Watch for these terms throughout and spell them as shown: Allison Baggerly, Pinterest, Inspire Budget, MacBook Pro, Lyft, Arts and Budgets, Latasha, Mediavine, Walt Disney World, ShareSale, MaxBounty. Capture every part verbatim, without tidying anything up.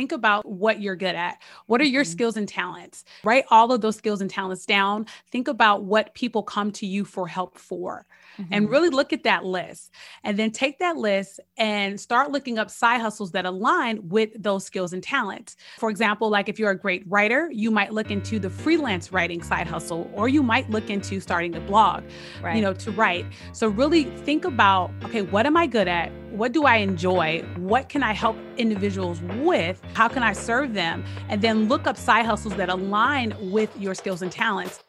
think about what you're good at. What are your mm-hmm. skills and talents? Write all of those skills and talents down. Think about what people come to you for help for, mm-hmm. and really look at that list, and then take that list and start looking up side hustles that align with those skills and talents. For example, like if you're a great writer, you might look into the freelance writing side hustle, or you might look into starting a blog, right. you know, to write. So really think about, okay, what am I good at? What do I enjoy? What can I help individuals with? How can I serve them? And then look up side hustles that align with your skills and talents.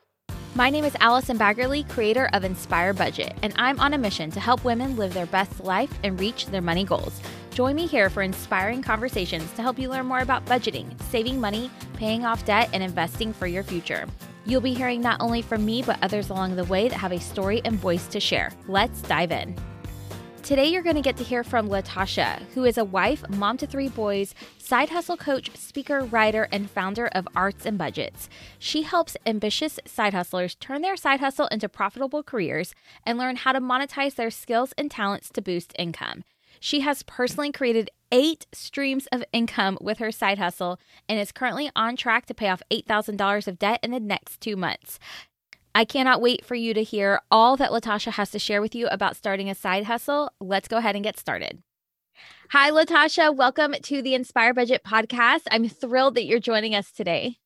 My name is Allison Baggerly, creator of Inspire Budget, and I'm on a mission to help women live their best life and reach their money goals. Join me here for inspiring conversations to help you learn more about budgeting, saving money, paying off debt, and investing for your future. You'll be hearing not only from me, but others along the way that have a story and voice to share. Let's dive in. Today, you're going to get to hear from Latasha, who is a wife, mom to three boys, side hustle coach, speaker, writer, and founder of Arts and Budgets. She helps ambitious side hustlers turn their side hustle into profitable careers and learn how to monetize their skills and talents to boost income. She has personally created eight streams of income with her side hustle and is currently on track to pay off eight thousand dollars of debt in the next two months. I cannot wait for you to hear all that Latasha has to share with you about starting a side hustle. Let's go ahead and get started. Hi, Latasha. Welcome to the Inspire Budget podcast. I'm thrilled that you're joining us today.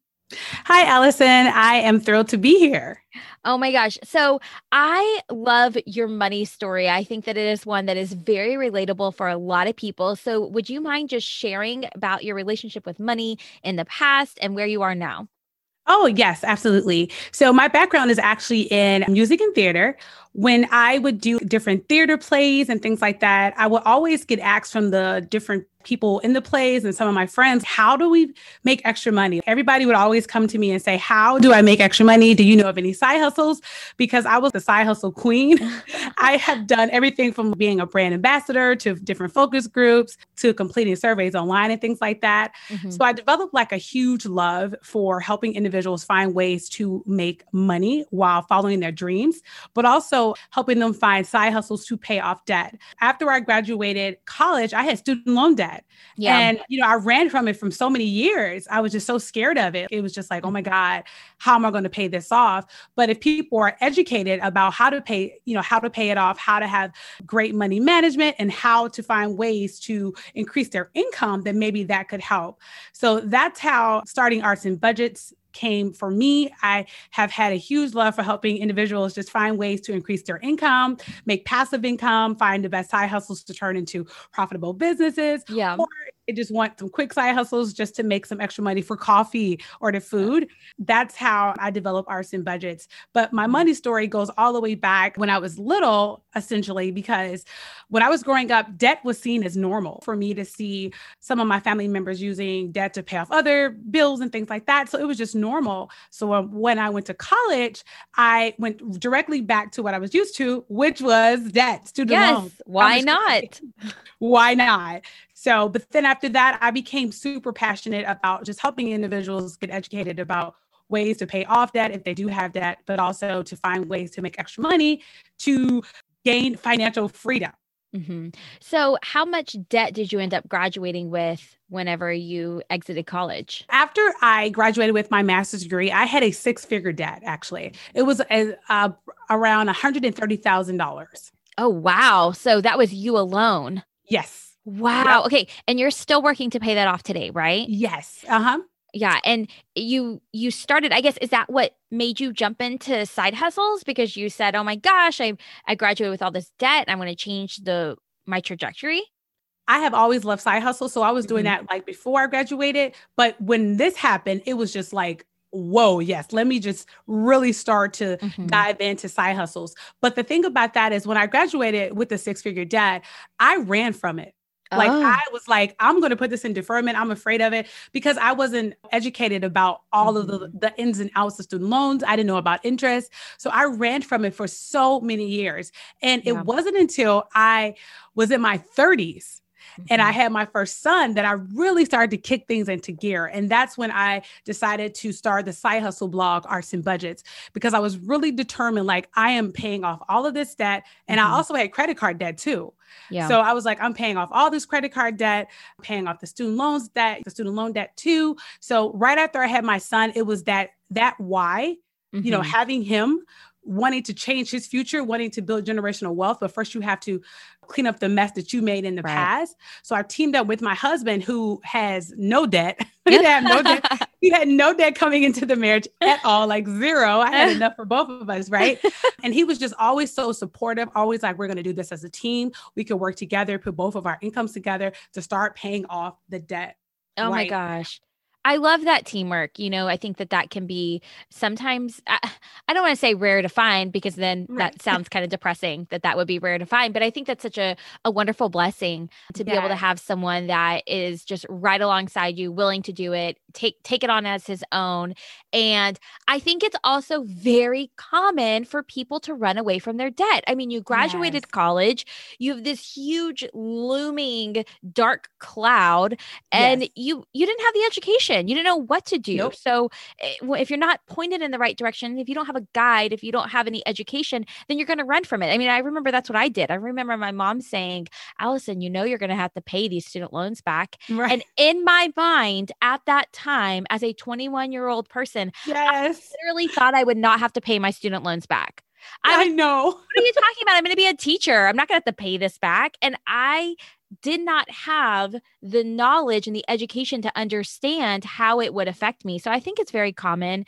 Hi, Allison. I am thrilled to be here. Oh my gosh. So I love your money story. I think that it is one that is very relatable for a lot of people. So would you mind just sharing about your relationship with money in the past and where you are now? Oh, yes, absolutely. So my background is actually in music and theater. When I would do different theater plays and things like that, I would always get asked from the different people in the plays and some of my friends, how do we make extra money? Everybody would always come to me and say, how do I make extra money? Do you know of any side hustles? Because I was the side hustle queen. I have done everything from being a brand ambassador to different focus groups to completing surveys online and things like that. Mm-hmm. So I developed like a huge love for helping individuals find ways to make money while following their dreams, but also helping them find side hustles to pay off debt. After I graduated college, I had student loan debt. Yeah. And, you know, I ran from it for so many years. I was just so scared of it. It was just like, oh my God, how am I going to pay this off? But if people are educated about how to pay, you know, how to pay it off, how to have great money management and how to find ways to increase their income, then maybe that could help. So that's how starting Arts and Budgets came for me. I have had a huge love for helping individuals just find ways to increase their income, make passive income, find the best side hustles to turn into profitable businesses. Yeah. Or they just want some quick side hustles just to make some extra money for coffee or to food. That's how I develop Arts and Budgets. But my money story goes all the way back when I was little, essentially, because when I was growing up, debt was seen as normal for me to see some of my family members using debt to pay off other bills and things like that. So it was just normal. So when I went to college, I went directly back to what I was used to, which was debt, student yes, loans. Why not? Why not? So, but then after that, I became super passionate about just helping individuals get educated about ways to pay off debt if they do have debt, but also to find ways to make extra money to gain financial freedom. Mm-hmm. So how much debt did you end up graduating with whenever you exited college? After I graduated with my master's degree, I had a six-figure debt, actually. It was a, uh, around one hundred thirty thousand dollars. Oh, wow. So that was you alone? Yes. Wow. Okay. And you're still working to pay that off today, right? Yes. Uh-huh. Yeah. And you, you started, I guess, is that what made you jump into side hustles? Because you said, oh my gosh, I, I graduated with all this debt. I'm going to change the, my trajectory. I have always loved side hustles. So I was doing mm-hmm. that like before I graduated, but when this happened, it was just like, whoa, yes, let me just really start to mm-hmm. dive into side hustles. But the thing about that is when I graduated with the six-figure debt, I ran from it. Like oh. I was like, I'm going to put this in deferment. I'm afraid of it because I wasn't educated about all mm-hmm. of the, the ins and outs of student loans. I didn't know about interest. So I ran from it for so many years. And yeah. it wasn't until I was in my thirties Mm-hmm. And I had my first son that I really started to kick things into gear. And that's when I decided to start the side hustle blog, Arts and Budgets, because I was really determined, like, I am paying off all of this debt. And mm-hmm. I also had credit card debt too. Yeah. So I was like, I'm paying off all this credit card debt, paying off the student loans debt, the student loan debt too. So right after I had my son, it was that, that why, mm-hmm. you know, having him, wanting to change his future, wanting to build generational wealth. But first you have to clean up the mess that you made in the right. past. So I teamed up with my husband, who has no debt. he, had no debt. he had no debt coming into the marriage at all, like zero. I had enough for both of us, right? And he was just always so supportive, always like, we're going to do this as a team. We could work together, put both of our incomes together to start paying off the debt. Oh right. my gosh. I love that teamwork. You know, I think that that can be sometimes, I, I don't want to say rare to find, because then right. that sounds kind of depressing that that would be rare to find. But I think that's such a, a wonderful blessing to be yeah. able to have someone that is just right alongside you, willing to do it, take, take it on as his own. And I think it's also very common for people to run away from their debt. I mean, you graduated yes. college, you have this huge looming dark cloud, and yes. you, you didn't have the education. You didn't know what to do. Nope. So if you're not pointed in the right direction, if you don't have a guide, if you don't have any education, then you're going to run from it. I mean, I remember that's what I did. I remember my mom saying, Allison, you know, you're going to have to pay these student loans back. Right. And in my mind at that time, as a twenty-one year old person, yes. I literally thought I would not have to pay my student loans back. I, I know. What are you talking about? I'm going to be a teacher. I'm not going to have to pay this back. And I did not have the knowledge and the education to understand how it would affect me. So I think it's very common.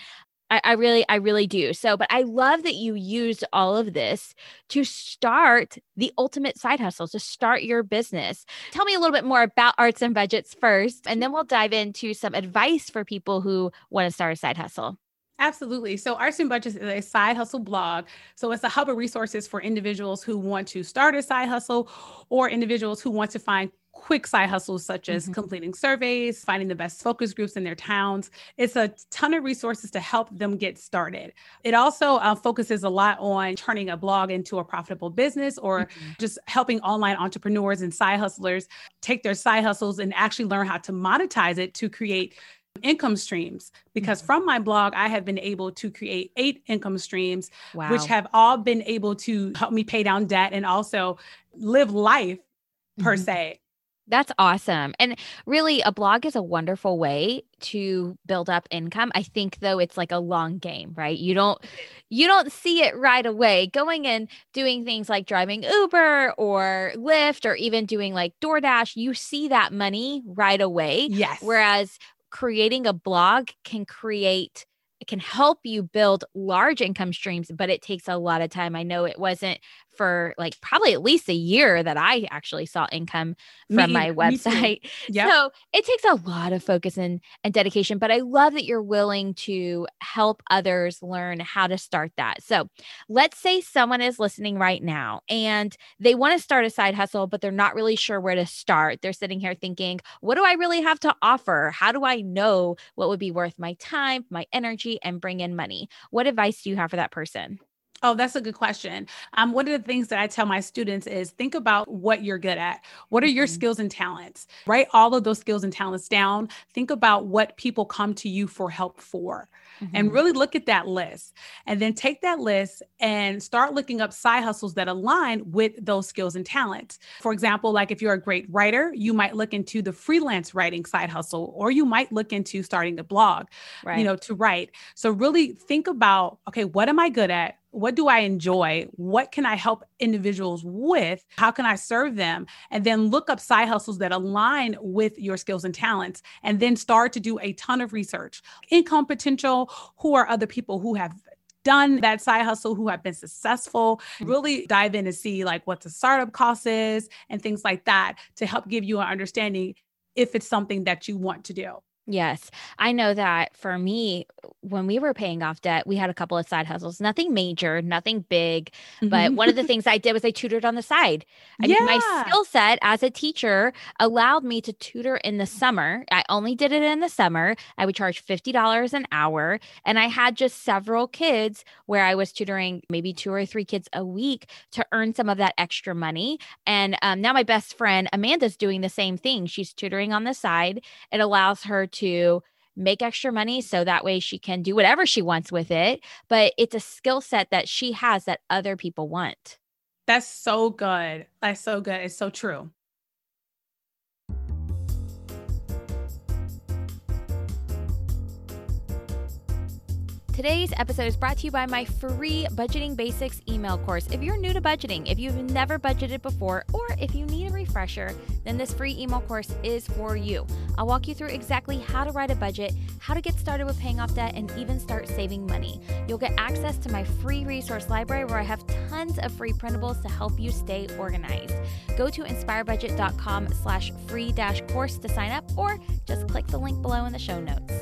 I, I really, I really do. So, but I love that you used all of this to start the ultimate side hustle, to start your business. Tell me a little bit more about Arts and Budgets first, and then we'll dive into some advice for people who want to start a side hustle. Absolutely. So Arts and Budgets is a side hustle blog. So it's a hub of resources for individuals who want to start a side hustle, or individuals who want to find quick side hustles, such as mm-hmm. completing surveys, finding the best focus groups in their towns. It's a ton of resources to help them get started. It also uh, focuses a lot on turning a blog into a profitable business, or mm-hmm. just helping online entrepreneurs and side hustlers take their side hustles and actually learn how to monetize it to create income streams, because mm-hmm. from my blog, I have been able to create eight income streams, wow. which have all been able to help me pay down debt and also live life mm-hmm. per se. That's awesome. And really, a blog is a wonderful way to build up income. I think, though, it's like a long game, right? You don't, you don't see it right away. Going and doing things like driving Uber or Lyft, or even doing like DoorDash, you see that money right away. Yes. Whereas creating a blog can create, it can help you build large income streams, but it takes a lot of time. I know it wasn't for like probably at least a year that I actually saw income from me, my website. Yep. So it takes a lot of focus and, and dedication, but I love that you're willing to help others learn how to start that. So let's say someone is listening right now and they want to start a side hustle, but they're not really sure where to start. They're sitting here thinking, what do I really have to offer? How do I know what would be worth my time, my energy, and bring in money? What advice do you have for that person? Oh, that's a good question. Um, one of the things that I tell my students is think about what you're good at. What are your mm-hmm. skills and talents? Write all of those skills and talents down. Think about what people come to you for help for, mm-hmm. and really look at that list, and then take that list and start looking up side hustles that align with those skills and talents. For example, like if you're a great writer, you might look into the freelance writing side hustle, or you might look into starting the blog, right. you know, to write. So really think about, okay, what am I good at? What do I enjoy? What can I help individuals with? How can I serve them? And then look up side hustles that align with your skills and talents, and then start to do a ton of research. Income potential, who are other people who have done that side hustle, who have been successful, really dive in and see like what the startup cost is and things like that, to help give you an understanding if it's something that you want to do. Yes. I know that for me, when we were paying off debt, we had a couple of side hustles, nothing major, nothing big. Mm-hmm. But one of the things I did was I tutored on the side. I, yeah. My skill set as a teacher allowed me to tutor in the summer. I only did it in the summer. I would charge fifty dollars an hour. And I had just several kids where I was tutoring maybe two or three kids a week to earn some of that extra money. And um, now my best friend, Amanda's doing the same thing. She's tutoring on the side. It allows her to to make extra money so that way she can do whatever she wants with it. But it's a skill set that she has that other people want. That's so good. That's so good. It's so true. Today's episode is brought to you by my free Budgeting Basics email course. If you're new to budgeting, if you've never budgeted before, or if you need a refresher, then this free email course is for you. I'll walk you through exactly how to write a budget, how to get started with paying off debt, and even start saving money. You'll get access to my free resource library where I have tons of free printables to help you stay organized. Go to inspirebudget.com slash free dash course to sign up, or just click the link below in the show notes.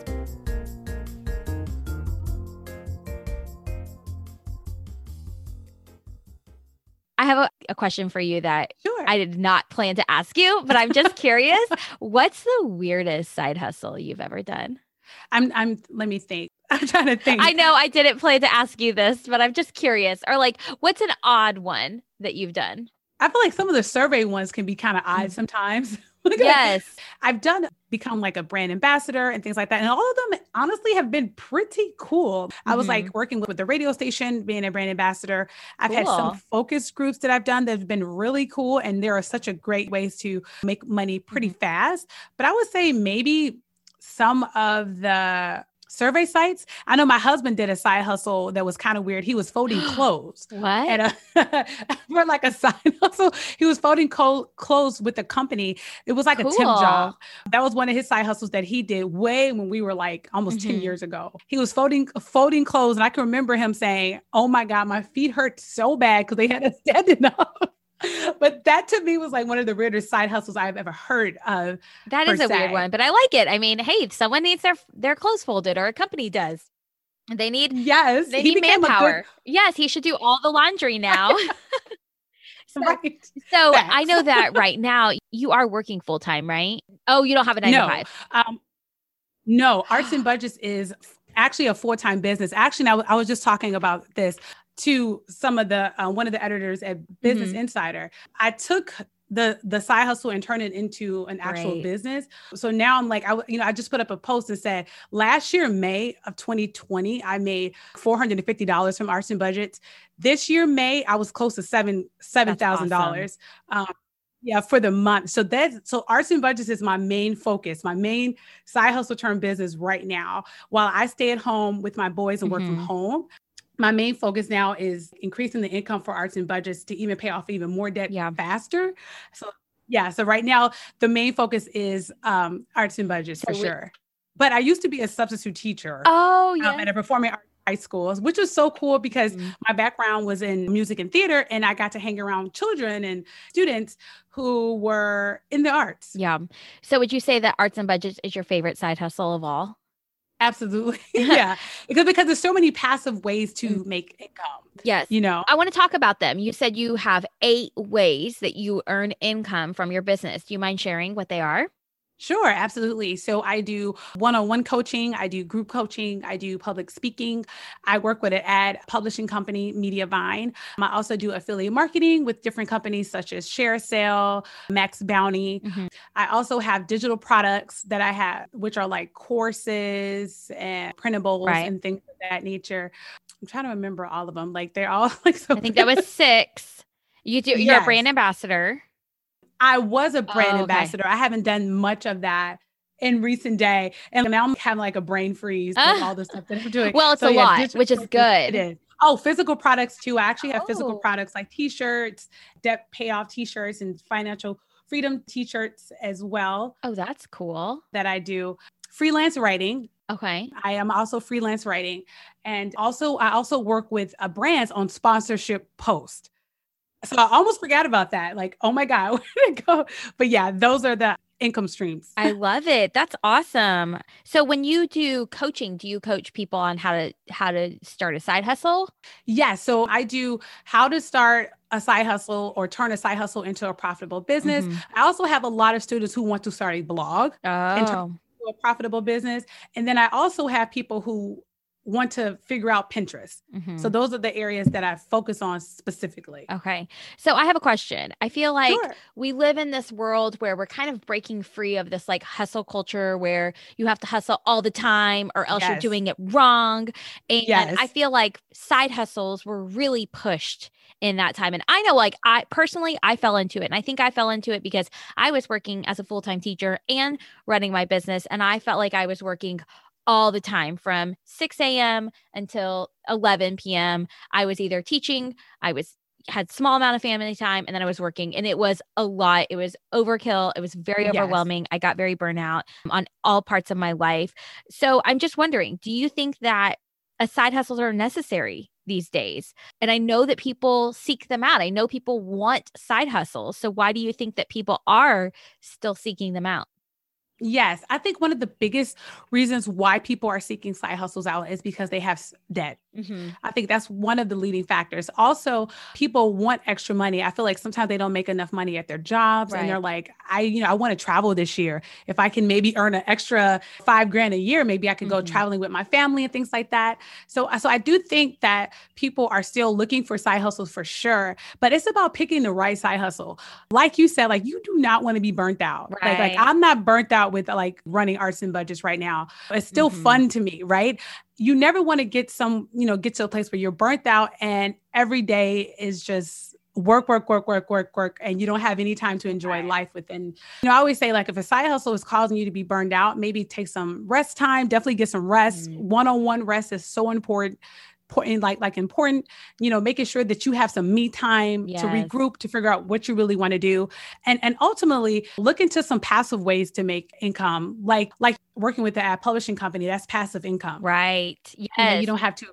I have a, a question for you that sure. I did not plan to ask you, but I'm just curious. What's the weirdest side hustle you've ever done? I'm, I'm, let me think. I'm trying to think. I know I didn't plan to ask you this, but I'm just curious. Or like, what's an odd one that you've done? I feel like some of the survey ones can be kind of odd sometimes. Yes. I've done become like a brand ambassador and things like that. And all of them honestly have been pretty cool. Mm-hmm. I was like working with the radio station, being a brand ambassador. I've cool. had some focus groups that I've done that have been really cool. And there are such a great ways to make money pretty mm-hmm. fast. But I would say maybe some of the survey sites. I know my husband did a side hustle that was kind of weird. He was folding clothes. What? At a, for like a side hustle. He was folding co- clothes with a company. It was like cool. a temp job. That was one of his side hustles that he did way when we were like almost mm-hmm. ten years ago. He was folding folding clothes. And I can remember him saying, oh my God, my feet hurt so bad because they had us standing up. But that to me was like one of the weirdest side hustles I've ever heard of. That is a weird one, but I like it. I mean, hey, if someone needs their, their clothes folded or a company does, they need, yes, they need manpower. Good- yes. He should do all the laundry now. So, right. so I know that right now you are working full time, right? Oh, you don't have a nine no. to five. Um, no, Arts and Budgets is actually a full-time business. Actually, I, w- I was just talking about this to some of the, uh, one of the editors at Business mm-hmm. Insider. I took the, the side hustle and turned it into an actual right. business. So now I'm like, I, you know, I just put up a post and said last year, May of twenty twenty, I made four hundred fifty dollars from Arts and Budgets. This year, May, I was close to seven, seven thousand dollars. Awesome. Um, yeah, for the month. So that, so Arts and Budgets is my main focus, my main side hustle turn business right now, while I stay at home with my boys and mm-hmm. work from home. My main focus now is increasing the income for Arts and Budgets to even pay off even more debt yeah. faster. So yeah. So right now the main focus is um, Arts and Budgets for so we- sure. But I used to be a substitute teacher oh, yeah. um, at a performing arts high school, which was so cool because mm-hmm. my background was in music and theater, and I got to hang around children and students who were in the arts. Yeah. So would you say that Arts and Budgets is your favorite side hustle of all? Absolutely. Yeah. because, because there's so many passive ways to make income. Yes. You know, I want to talk about them. You said you have eight ways that you earn income from your business. Do you mind sharing what they are? Sure. Absolutely. So I do one-on-one coaching. I do group coaching. I do public speaking. I work with an ad publishing company, Mediavine. I also do affiliate marketing with different companies such as ShareSale, MaxBounty. Mm-hmm. I also have digital products that I have, which are like courses and printables right. and things of that nature. I'm trying to remember all of them. Like they're all like, so I think that was six. You do, yes. You're a brand ambassador. I was a brand oh, okay. ambassador. I haven't done much of that in recent day. And now I'm having like a brain freeze with uh, all the stuff that I'm doing. Well, it's so, a yeah, lot, which is good. It is. Oh, physical products too. I actually have oh. physical products like t-shirts, debt payoff t-shirts, and financial freedom t-shirts as well. Oh, that's cool. That I do. Freelance writing. Okay. I am also freelance writing. And also, I also work with uh, brands on sponsorship posts. So I almost forgot about that. Like, oh my God, where did it go? But yeah, those are the income streams. I love it. That's awesome. So when you do coaching, do you coach people on how to, how to start a side hustle? Yes. Yeah, so I do how to start a side hustle or turn a side hustle into a profitable business. Mm-hmm. I also have a lot of students who want to start a blog oh. and turn it into a profitable business. And then I also have people who want to figure out Pinterest. Mm-hmm. So those are the areas that I focus on specifically. Okay. So I have a question. I feel like sure. we live in this world where we're kind of breaking free of this like hustle culture where you have to hustle all the time or else yes. you're doing it wrong. And yes. I feel like side hustles were really pushed in that time. And I know like I personally, I fell into it. And I think I fell into it because I was working as a full-time teacher and running my business. And I felt like I was working all the time from six a.m. until eleven p.m. I was either teaching, I was had small amount of family time, and then I was working, and it was a lot. It was overkill. It was very overwhelming. Yes. I got very burnt out on all parts of my life. So I'm just wondering, do you think that a side hustles are necessary these days? And I know that people seek them out. I know people want side hustles. So why do you think that people are still seeking them out? Yes. I think one of the biggest reasons why people are seeking side hustles out is because they have debt. Mm-hmm. I think that's one of the leading factors. Also, people want extra money. I feel like sometimes they don't make enough money at their jobs right. and they're like, I, you know, I want to travel this year. If I can maybe earn an extra five grand a year, maybe I could mm-hmm. go traveling with my family and things like that. So, so I do think that people are still looking for side hustles for sure, but it's about picking the right side hustle. Like you said, like you do not want to be burnt out. Right. Like, like I'm not burnt out with like running Arts and Budgets right now. It's still mm-hmm. fun to me, right? You never want to get some, you know, get to a place where you're burnt out and every day is just work, work, work, work, work, work. And you don't have any time to enjoy right. life within, you know, I always say like, if a side hustle is causing you to be burned out, maybe take some rest time, definitely get some rest. Mm-hmm. One-on-one rest is so important. Important, like, like important, you know, making sure that you have some me time yes. to regroup, to figure out what you really want to do. And, and ultimately look into some passive ways to make income, like, like working with the ad publishing company, that's passive income. Right. Yes. You know, you don't have to.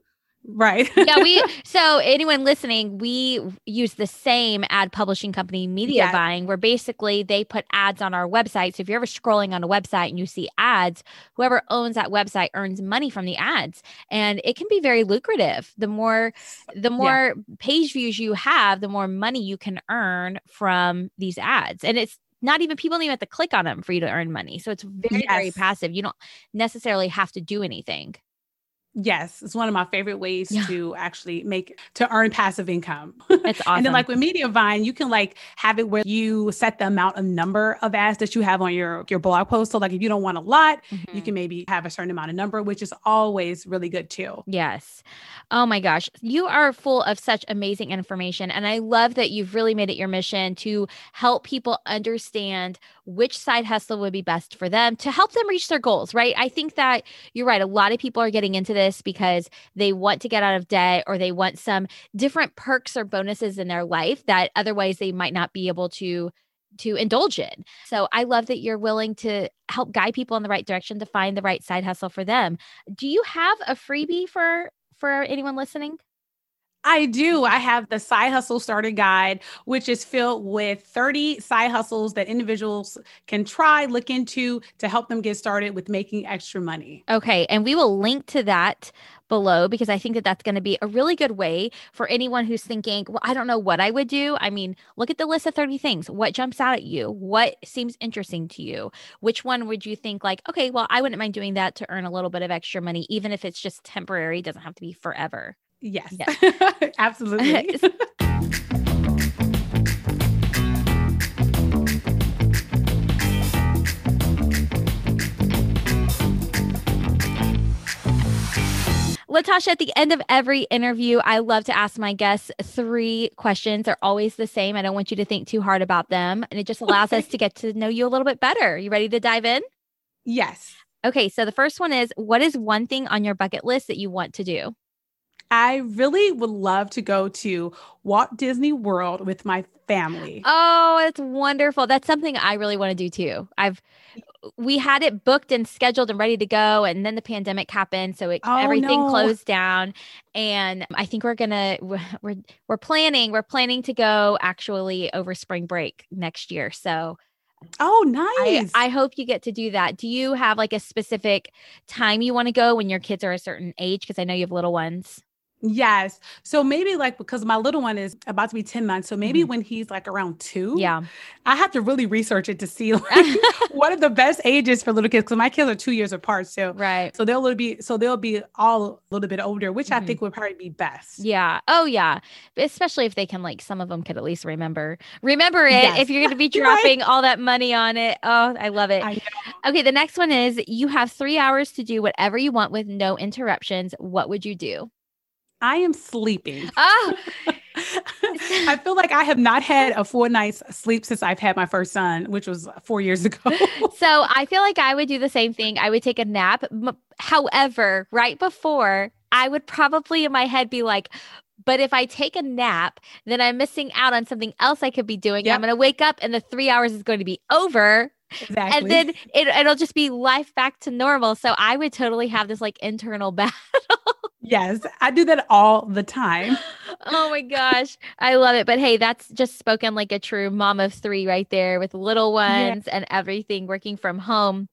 Right. yeah. We, so anyone listening, we use the same ad publishing company, Mediavine, yeah. where basically they put ads on our website. So if you're ever scrolling on a website and you see ads, whoever owns that website earns money from the ads. And it can be very lucrative. The more, the more yeah. page views you have, the more money you can earn from these ads. And it's not even, people don't even have to click on them for you to earn money. So it's very, yes. very passive. You don't necessarily have to do anything. Yes. It's one of my favorite ways yeah. to actually make, to earn passive income. That's awesome. And then like with Mediavine, you can like have it where you set the amount of number of ads that you have on your, your blog post. So like, if you don't want a lot, mm-hmm. you can maybe have a certain amount of number, which is always really good too. Yes. Oh my gosh. You are full of such amazing information. And I love that you've really made it your mission to help people understand which side hustle would be best for them to help them reach their goals, right? I think that you're right. A lot of people are getting into this because they want to get out of debt or they want some different perks or bonuses in their life that otherwise they might not be able to, to indulge in. So I love that you're willing to help guide people in the right direction to find the right side hustle for them. Do you have a freebie for, for anyone listening? I do. I have the Side Hustle Starter Guide, which is filled with thirty side hustles that individuals can try, look into to help them get started with making extra money. Okay. And we will link to that below because I think that that's going to be a really good way for anyone who's thinking, well, I don't know what I would do. I mean, look at the list of thirty things. What jumps out at you? What seems interesting to you? Which one would you think like, okay, well, I wouldn't mind doing that to earn a little bit of extra money, even if it's just temporary, it doesn't have to be forever. Yes, yes. Absolutely. Latasha, at the end of every interview, I love to ask my guests three questions. They're always the same. I don't want you to think too hard about them. And it just allows us to get to know you a little bit better. You ready to dive in? Yes. Okay. So the first one is, what is one thing on your bucket list that you want to do? I really would love to go to Walt Disney World with my family. Oh, that's wonderful. That's something I really want to do too. I've, we had it booked and scheduled and ready to go. And then the pandemic happened. So it, oh, everything no. closed down. And I think we're going to, we're, we're planning, we're planning to go actually over spring break next year. So Oh, nice. I, I hope you get to do that. Do you have like a specific time you want to go when your kids are a certain age? Because I know you have little ones. Yes. So maybe like, because my little one is about to be ten months. So maybe mm-hmm. when he's like around two, yeah, I have to really research it to see like what are the best ages for little kids. Cause my kids are two years apart. So, right. So they'll be, so they'll be all a little bit older, which mm-hmm. I think would probably be best. Yeah. Oh yeah. Especially if they can, like, some of them could at least remember, remember it. Yes. If you're going to be dropping right. all that money on it. Oh, I love it. I know. Okay. The next one is you have three hours to do whatever you want with no interruptions. What would you do? I am sleeping. Oh. I feel like I have not had a full night's sleep since I've had my first son, which was four years ago. So I feel like I would do the same thing. I would take a nap. However, right before, I would probably in my head be like, but if I take a nap, then I'm missing out on something else I could be doing. Yep. I'm going to wake up and the three hours is going to be over. Exactly. And then it, it'll just be life back to normal. So I would totally have this like internal battle. Yes, I do that all the time. Oh my gosh. I love it. But hey, that's just spoken like a true mom of three right there with little ones yeah. and everything, working from home.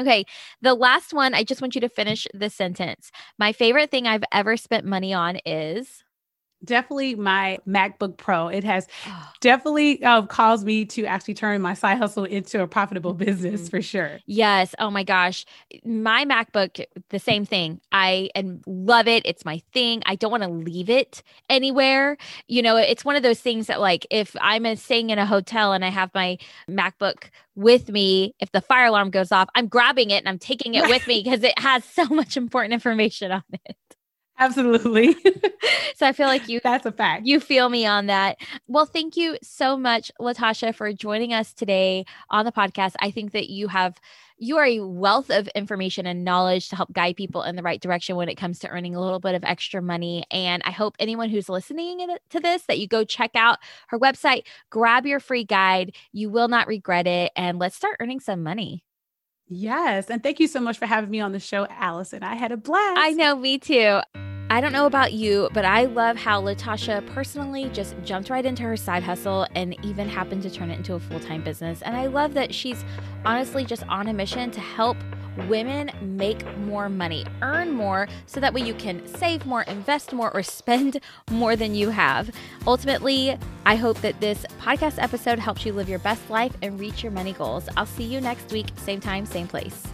Okay. The last one, I just want you to finish the sentence. My favorite thing I've ever spent money on is... Definitely my MacBook Pro. It has definitely uh, caused me to actually turn my side hustle into a profitable business mm-hmm. for sure. Yes. Oh my gosh. My MacBook, the same thing. I and love it. It's my thing. I don't want to leave it anywhere. You know, it's one of those things that like, if I'm staying in a hotel and I have my MacBook with me, if the fire alarm goes off, I'm grabbing it and I'm taking it with me because it has so much important information on it. Absolutely. So I feel like you, that's a fact. You feel me on that. Well, thank you so much, Latasha, for joining us today on the podcast. I think that you have, you are a wealth of information and knowledge to help guide people in the right direction when it comes to earning a little bit of extra money. And I hope anyone who's listening to this, that you go check out her website, grab your free guide. You will not regret it. And let's start earning some money. Yes. And thank you so much for having me on the show, Allison. I had a blast. I know, me too. I don't know about you, but I love how Latasha personally just jumped right into her side hustle and even happened to turn it into a full-time business. And I love that she's honestly just on a mission to help women make more money, earn more, so that way you can save more, invest more, or spend more than you have. Ultimately, I hope that this podcast episode helps you live your best life and reach your money goals. I'll see you next week, same time, same place.